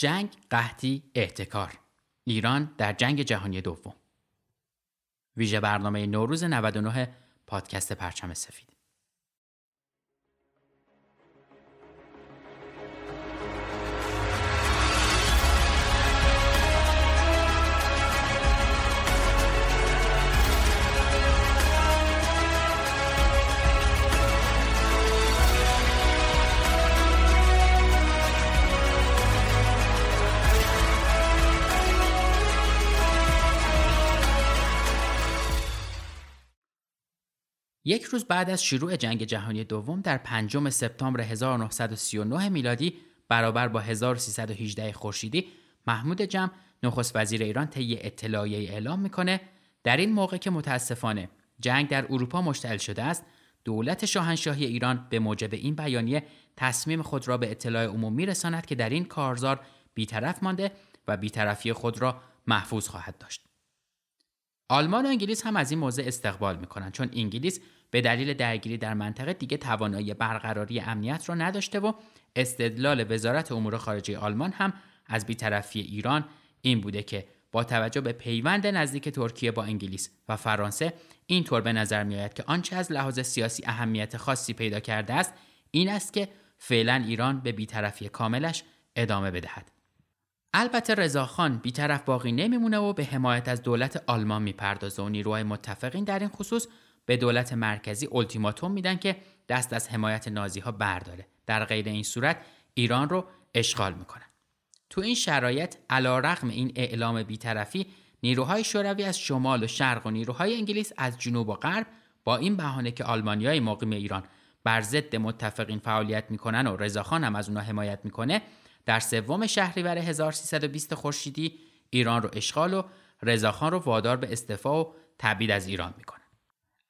جنگ، قحطی، احتکار. ایران در جنگ جهانی دوم. ویژه برنامه نوروز 99 پادکست پرچم سفید. یک روز بعد از شروع جنگ جهانی دوم در 5 سپتامبر 1939 میلادی برابر با 1318 خورشیدی، محمود جم نخست وزیر ایران طی اطلاعیه اعلام میکنه در این موقع که متاسفانه جنگ در اروپا مشتعل شده است، دولت شاهنشاهی ایران به موجب این بیانیه تصمیم خود را به اطلاع عمومی رساند که در این کارزار بیطرف مانده و بیطرفی خود را محفوظ خواهد داشت. آلمان و انگلیس هم از این موضع استقبال میکنند، چون انگلیس به دلیل درگیری در منطقه دیگه توانایی برقراری امنیت را نداشته و استدلال وزارت امور خارجه آلمان هم از بیطرفی ایران این بوده که با توجه به پیوند نزدیک ترکیه با انگلیس و فرانسه این طور به نظر میآید که آنچه از لحاظ سیاسی اهمیت خاصی پیدا کرده است این است که فعلا ایران به بیطرفی کاملش ادامه بدهد. البته رضاخان بیطرف باقی نمیمونه و به حمایت از دولت آلمان میپردازه و نیروهای متفقین در این خصوص به دولت مرکزی التیماتوم میدن که دست از حمایت نازی‌ها برداره، در غیر این صورت ایران رو اشغال میکنن. تو این شرایط علیرغم این اعلام بیطرفی، نیروهای شوروی از شمال و شرق و نیروهای انگلیس از جنوب و غرب با این بهانه که آلمانیای مقیم ایران بر ضد متفقین فعالیت میکنن و رضاخان هم از اونها حمایت میکنه، در 3 شهریور 1320 خورشیدی ایران رو اشغال و رضاخان رو وادار به استعفا و تبعید از ایران میکنه.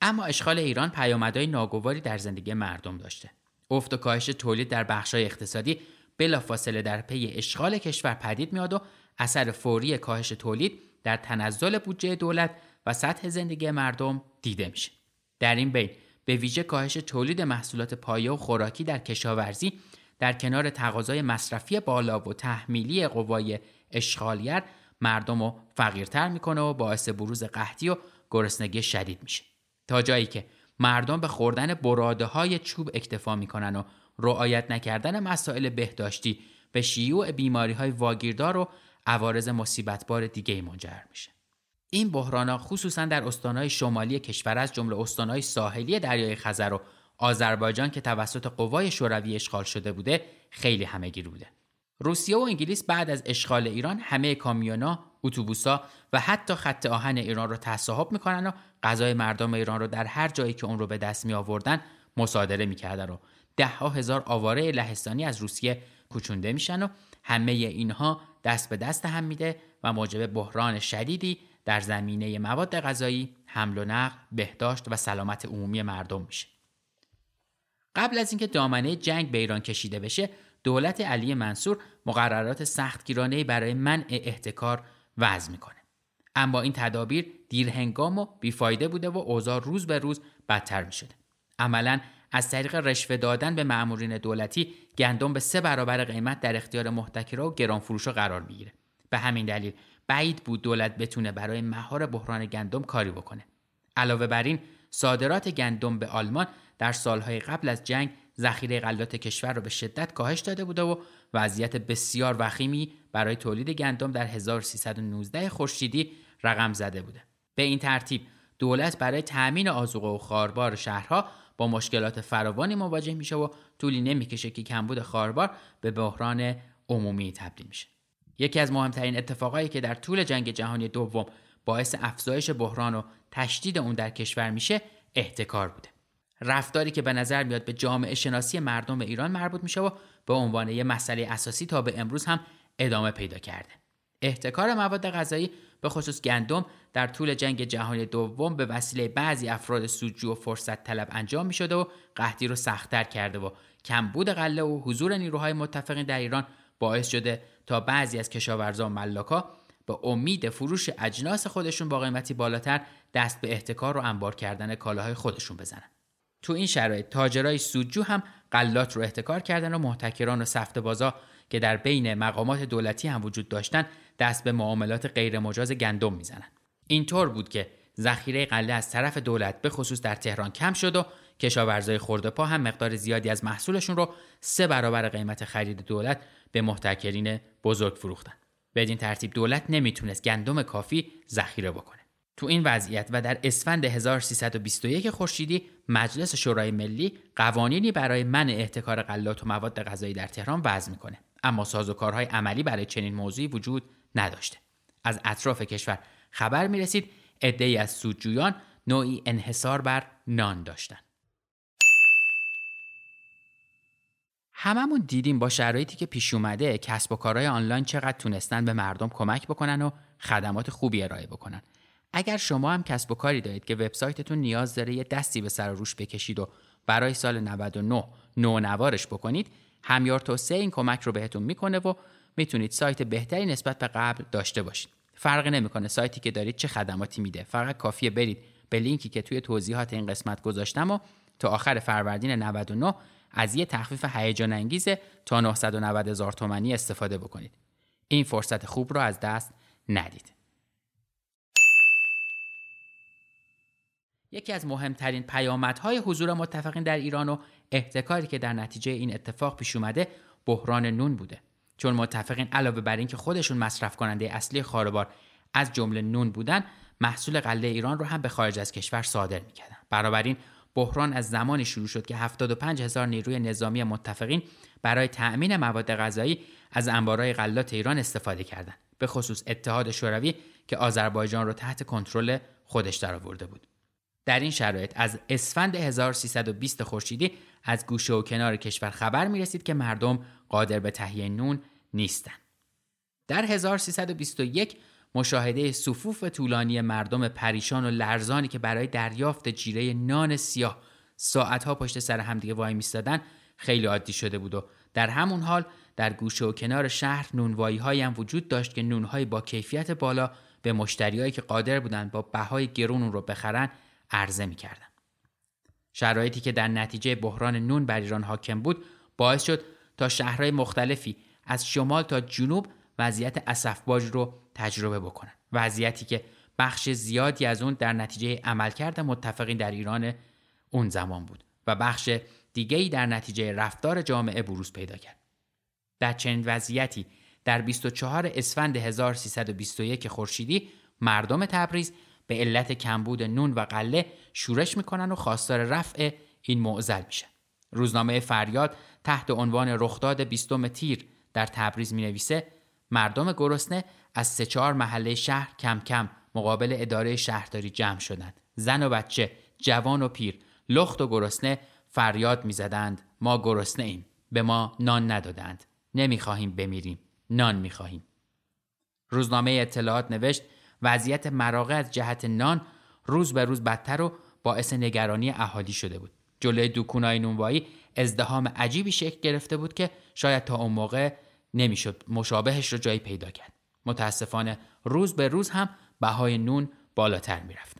اما اشغال ایران پیامدهای ناگواری در زندگی مردم داشته. افت و کاهش تولید در بخش‌های اقتصادی بلافاصله در پی اشغال کشور پدید میاد و اثر فوری کاهش تولید در تنزل بودجه دولت و سطح زندگی مردم دیده میشه. در این بین به ویژه کاهش تولید محصولات پایه و خوراکی در کشاورزی در کنار تقاضای مصرفی بالا و تحمیلی قوای اشغالگر مردم رو فقیرتر میکنه و باعث بروز قحطی و گرسنگی شدید میشه، تا جایی که مردم به خوردن براده های چوب اکتفا میکنن و رعایت نکردن مسائل بهداشتی به شیوع بیماری های واگیردار و عوارض مصیبتبار دیگه منجر میشه. این بحران‌ها خصوصا در استانهای شمالی کشور از جمله استانهای ساحلی دریای خزر و آذربایجان که توسط قوای شوروی اشغال شده بوده خیلی همه‌گیر بوده. روسیه و انگلیس بعد از اشغال ایران همه کامیونا، اتوبوسا و حتی خط آهن ایران رو تصاحب میکنن و غذای مردم ایران رو در هر جایی که اون رو به دست می آوردن مصادره میکردن و دهها هزار آواره لهستانی از روسیه کوچونده میشن و همه اینها دست به دست هم میده و موجب بحران شدیدی در زمینه مواد غذایی، حمل و نقل، بهداشت و سلامت عمومی مردم میشه. قبل از اینکه دامنه جنگ به ایران کشیده بشه، دولت علی منصور مقررات سختگیرانه‌ای برای منع احتکار وضع میکنه. اما این تدابیر دیرهنگام و بیفایده بوده و اوضاع روز به روز بدتر میشده. عملاً از طریق رشوه دادن به مامورین دولتی، گندم به 3 قیمت در اختیار محتکرها و گرانفروشا قرار میگیره. به همین دلیل بعید بود دولت بتونه برای مهار بحران گندم کاری بکنه. علاوه بر این، صادرات گندم به آلمان در سالهای قبل از جنگ ذخیره غلات کشور را به شدت کاهش داده بوده و وضعیت بسیار وخیمی برای تولید گندم در 1319 خورشیدی رقم زده بوده. به این ترتیب دولت برای تأمین آذوقه و خاربار شهرها با مشکلات فراوانی مواجه میشه و طولی نمیکشه که کمبود خاربار به بحران عمومی تبدیل میشه. یکی از مهمترین اتفاقایی که در طول جنگ جهانی دوم باعث افزایش بحران و تشدید اون در کشور میشه احتکار بوده. رفتاری که به نظر میاد به جامعه شناسی مردم ایران مربوط میشه و به عنوان یک مسئله اساسی تا به امروز هم ادامه پیدا کرده. احتکار مواد غذایی به خصوص گندم در طول جنگ جهانی دوم به وسیله بعضی افراد سودجو و فرصت طلب انجام میشده و قحطی رو سخت‌تر کرده و کمبود غله و حضور نیروهای متفقین در ایران باعث شده تا بعضی از کشاورزا و ملاکا به امید فروش اجناس خودشون با قیمتی بالاتر دست به احتکار و انبار کردن کالاهای خودشون بزنن. تو این شرایط تاجرای سودجو هم غلات رو احتکار کردن و محتکران و سفته‌بازا که در بین مقامات دولتی هم وجود داشتند دست به معاملات غیرمجاز گندم میزنند. اینطور بود که ذخیره غله از طرف دولت به خصوص در تهران کم شد و کشاورزای خرده‌پا هم مقدار زیادی از محصولشون رو 3 برابر قیمت خرید دولت به محتکرین بزرگ فروختن. بدین ترتیب دولت نمیتونست گندم کافی ذخیره بکنه. تو این وضعیت و در اسفند 1321 خورشیدی مجلس شورای ملی قوانینی برای منع احتکار غلات و مواد غذایی در تهران وضع میکنه، اما سازوکارهای عملی برای چنین موضوعی وجود نداشته. از اطراف کشور خبر میرسید عده‌ای از سودجویان نوعی انحصار بر نان داشتن. هممون دیدیم با شرایطی که پیش اومده کسب و کارهای آنلاین چقدر تونستن به مردم کمک بکنن و خدمات خوبی ارائه بکنن. اگر شما هم کسب و کاری دارید که وبسایتتون نیاز داره یه دستی به سر و روش بکشید و برای سال 99 نونوارش بکنید، همیار توسعه این کمک رو بهتون میکنه و میتونید سایت بهتری نسبت به قبل داشته باشید. فرق نمیکنه سایتی که دارید چه خدماتی میده، فقط کافیه برید به لینکی که توی توضیحات این قسمت گذاشتم و تا آخر فروردین 99 از یه تخفیف هیجان انگیز تا 990,000 تومانی استفاده بکنید. این فرصت خوب رو از دست ندید. یکی از مهمترین پیامدهای حضور متفقین در ایران و احتکاری که در نتیجه این اتفاق پیش اومده بحران نون بوده، چون متفقین علاوه بر اینکه خودشون مصرف کننده اصلی خاروبار از جمله نون بودن، محصول غله ایران رو هم به خارج از کشور صادر میکردن. بنابراین بحران از زمانی شروع شد که 75,000 نیروی نظامی متفقین برای تأمین مواد غذایی از انبارهای غلات ایران استفاده کردند، به خصوص اتحاد شوروی که آذربایجان رو تحت کنترل خودش درآورده بود. در این شرایط از اسفند 1320 خورشیدی از گوشه و کنار کشور خبر می‌رسید که مردم قادر به تهیه نون نیستند. در 1321 مشاهده صفوف طولانی مردم پریشان و لرزانی که برای دریافت جیره نان سیاه ساعتها پشت سر همدیگه وای میستادن خیلی عادی شده بود و در همون حال در گوشه و کنار شهر نونوایی‌هایی هم وجود داشت که نون‌های با کیفیت بالا به مشتریایی که قادر بودند با بهای گرون اون رو بخرن عرضه می‌کردن. شرایطی که در نتیجه بحران نون بر ایران حاکم بود باعث شد تا شهرهای مختلفی از شمال تا جنوب وضعیت اسفباج رو تجربه بکنن، وضعیتی که بخش زیادی از اون در نتیجه عملکرد متفقین در ایران اون زمان بود و بخش دیگه‌ای در نتیجه رفتار جامعه بروز پیدا کرد. در چنین وضعیتی در 24 اسفند 1321 خورشیدی مردم تبریز به علت کمبود نون و غله شورش میکنن و خواستار رفع این معضل میشن. روزنامه فریاد تحت عنوان رخداد 20 تیر در تبریز مینویسه مردم گرسنه از 3-4 محله شهر کم کم مقابل اداره شهرداری جمع شدند. زن و بچه، جوان و پیر، لخت و گرسنه فریاد میزدند ما گرسنه ایم، به ما نان ندادند، نمیخواهیم بمیریم، نان میخواهیم. روزنامه اطلاعات نوشت وضعیت مراغه از جهت نان روز به روز بدتر و باعث نگرانی اهالی شده بود. جلوی دکان‌های نونوایی ازدحام عجیبی شکل گرفته بود که شاید تا اون موقع نمیشد مشابهش رو جایی پیدا کرد. متاسفانه روز به روز هم بهای نون بالاتر میرفت.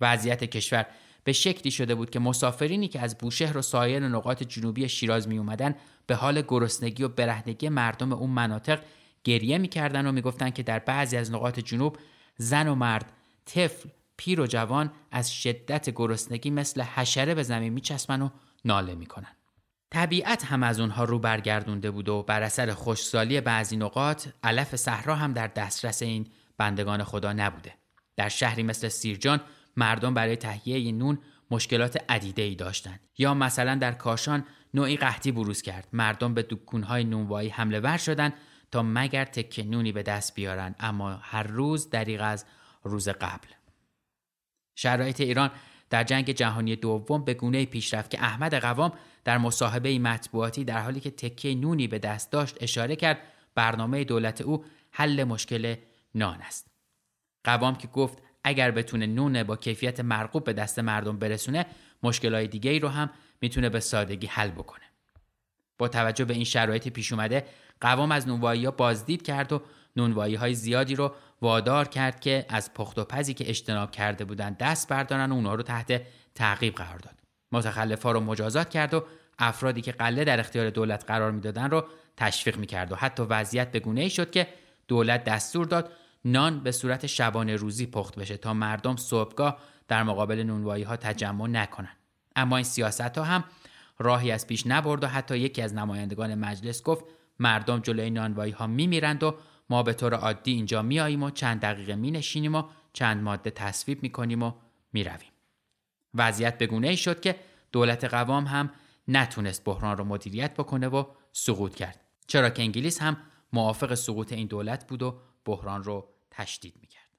وضعیت کشور به شکلی شده بود که مسافرینی که از بوشهر و سایر نقاط جنوبی شیراز می اومدن به حال گرسنگی و برهنگی مردم اون مناطق گریه میکردن و میگفتن که در بعضی از نقاط جنوب زن و مرد، طفل، پیر و جوان از شدت گرسنگی مثل حشره به زمین میچسبن و ناله میکنن. طبیعت هم از اونها رو برگردونده بود و بر اثر خشکسالی بعضی نقاط علف صحرا هم در دسترس این بندگان خدا نبوده. در شهری مثل سیرجان مردم برای تهیه نون مشکلات عدیده‌ای داشتند. یا مثلا در کاشان نوعی قحطی بروز کرد. مردم به دکان‌های نونوایی حمله ور شدند تا مگر تکه نونی به دست بیارن، اما هر روز دریغ از روز قبل. شرایط ایران در جنگ جهانی دوم به گونه‌ای پیش رفت که احمد قوام در مصاحبه‌ای مطبوعاتی در حالی که تکه نونی به دست داشت اشاره کرد برنامه دولت او حل مشکل نان است. قوام که گفت اگر بتونه نون با کیفیت مرغوب به دست مردم برسونه مشکلات دیگه‌ای رو هم میتونه به سادگی حل بکنه. با توجه به این شرایط پیش اومده قوام از نونوایی‌ها بازدید کرد و نونوایی‌های زیادی رو وادار کرد که از پخت و پزی که اجتناب کرده بودند دست بردارن و اونها رو تحت تعقیب قرار داد. متخلف‌ها رو مجازات کرد و افرادی که غله در اختیار دولت قرار می‌دادن رو تشویق میکرد و حتی وضعیت به گونه‌ای شد که دولت دستور داد نان به صورت شبانه روزی پخت بشه تا مردم صبحگاه در مقابل نونوایی ها تجمع نکنن. اما این سیاست ها هم راهی از پیش نبرد و حتی یکی از نمایندگان مجلس گفت مردم جلوی نانوایی ها میمیرند و ما به طور عادی اینجا میاییم و چند دقیقه مینشینیم و چند ماده تصویب میکنیم و میرویم. وضعیت به گونه ای شد که دولت قوام هم نتونست بحران رو مدیریت بکنه و سقوط کرد، چرا که انگلیس هم موافق سقوط این دولت بود و بحران رو تشدید میکرد.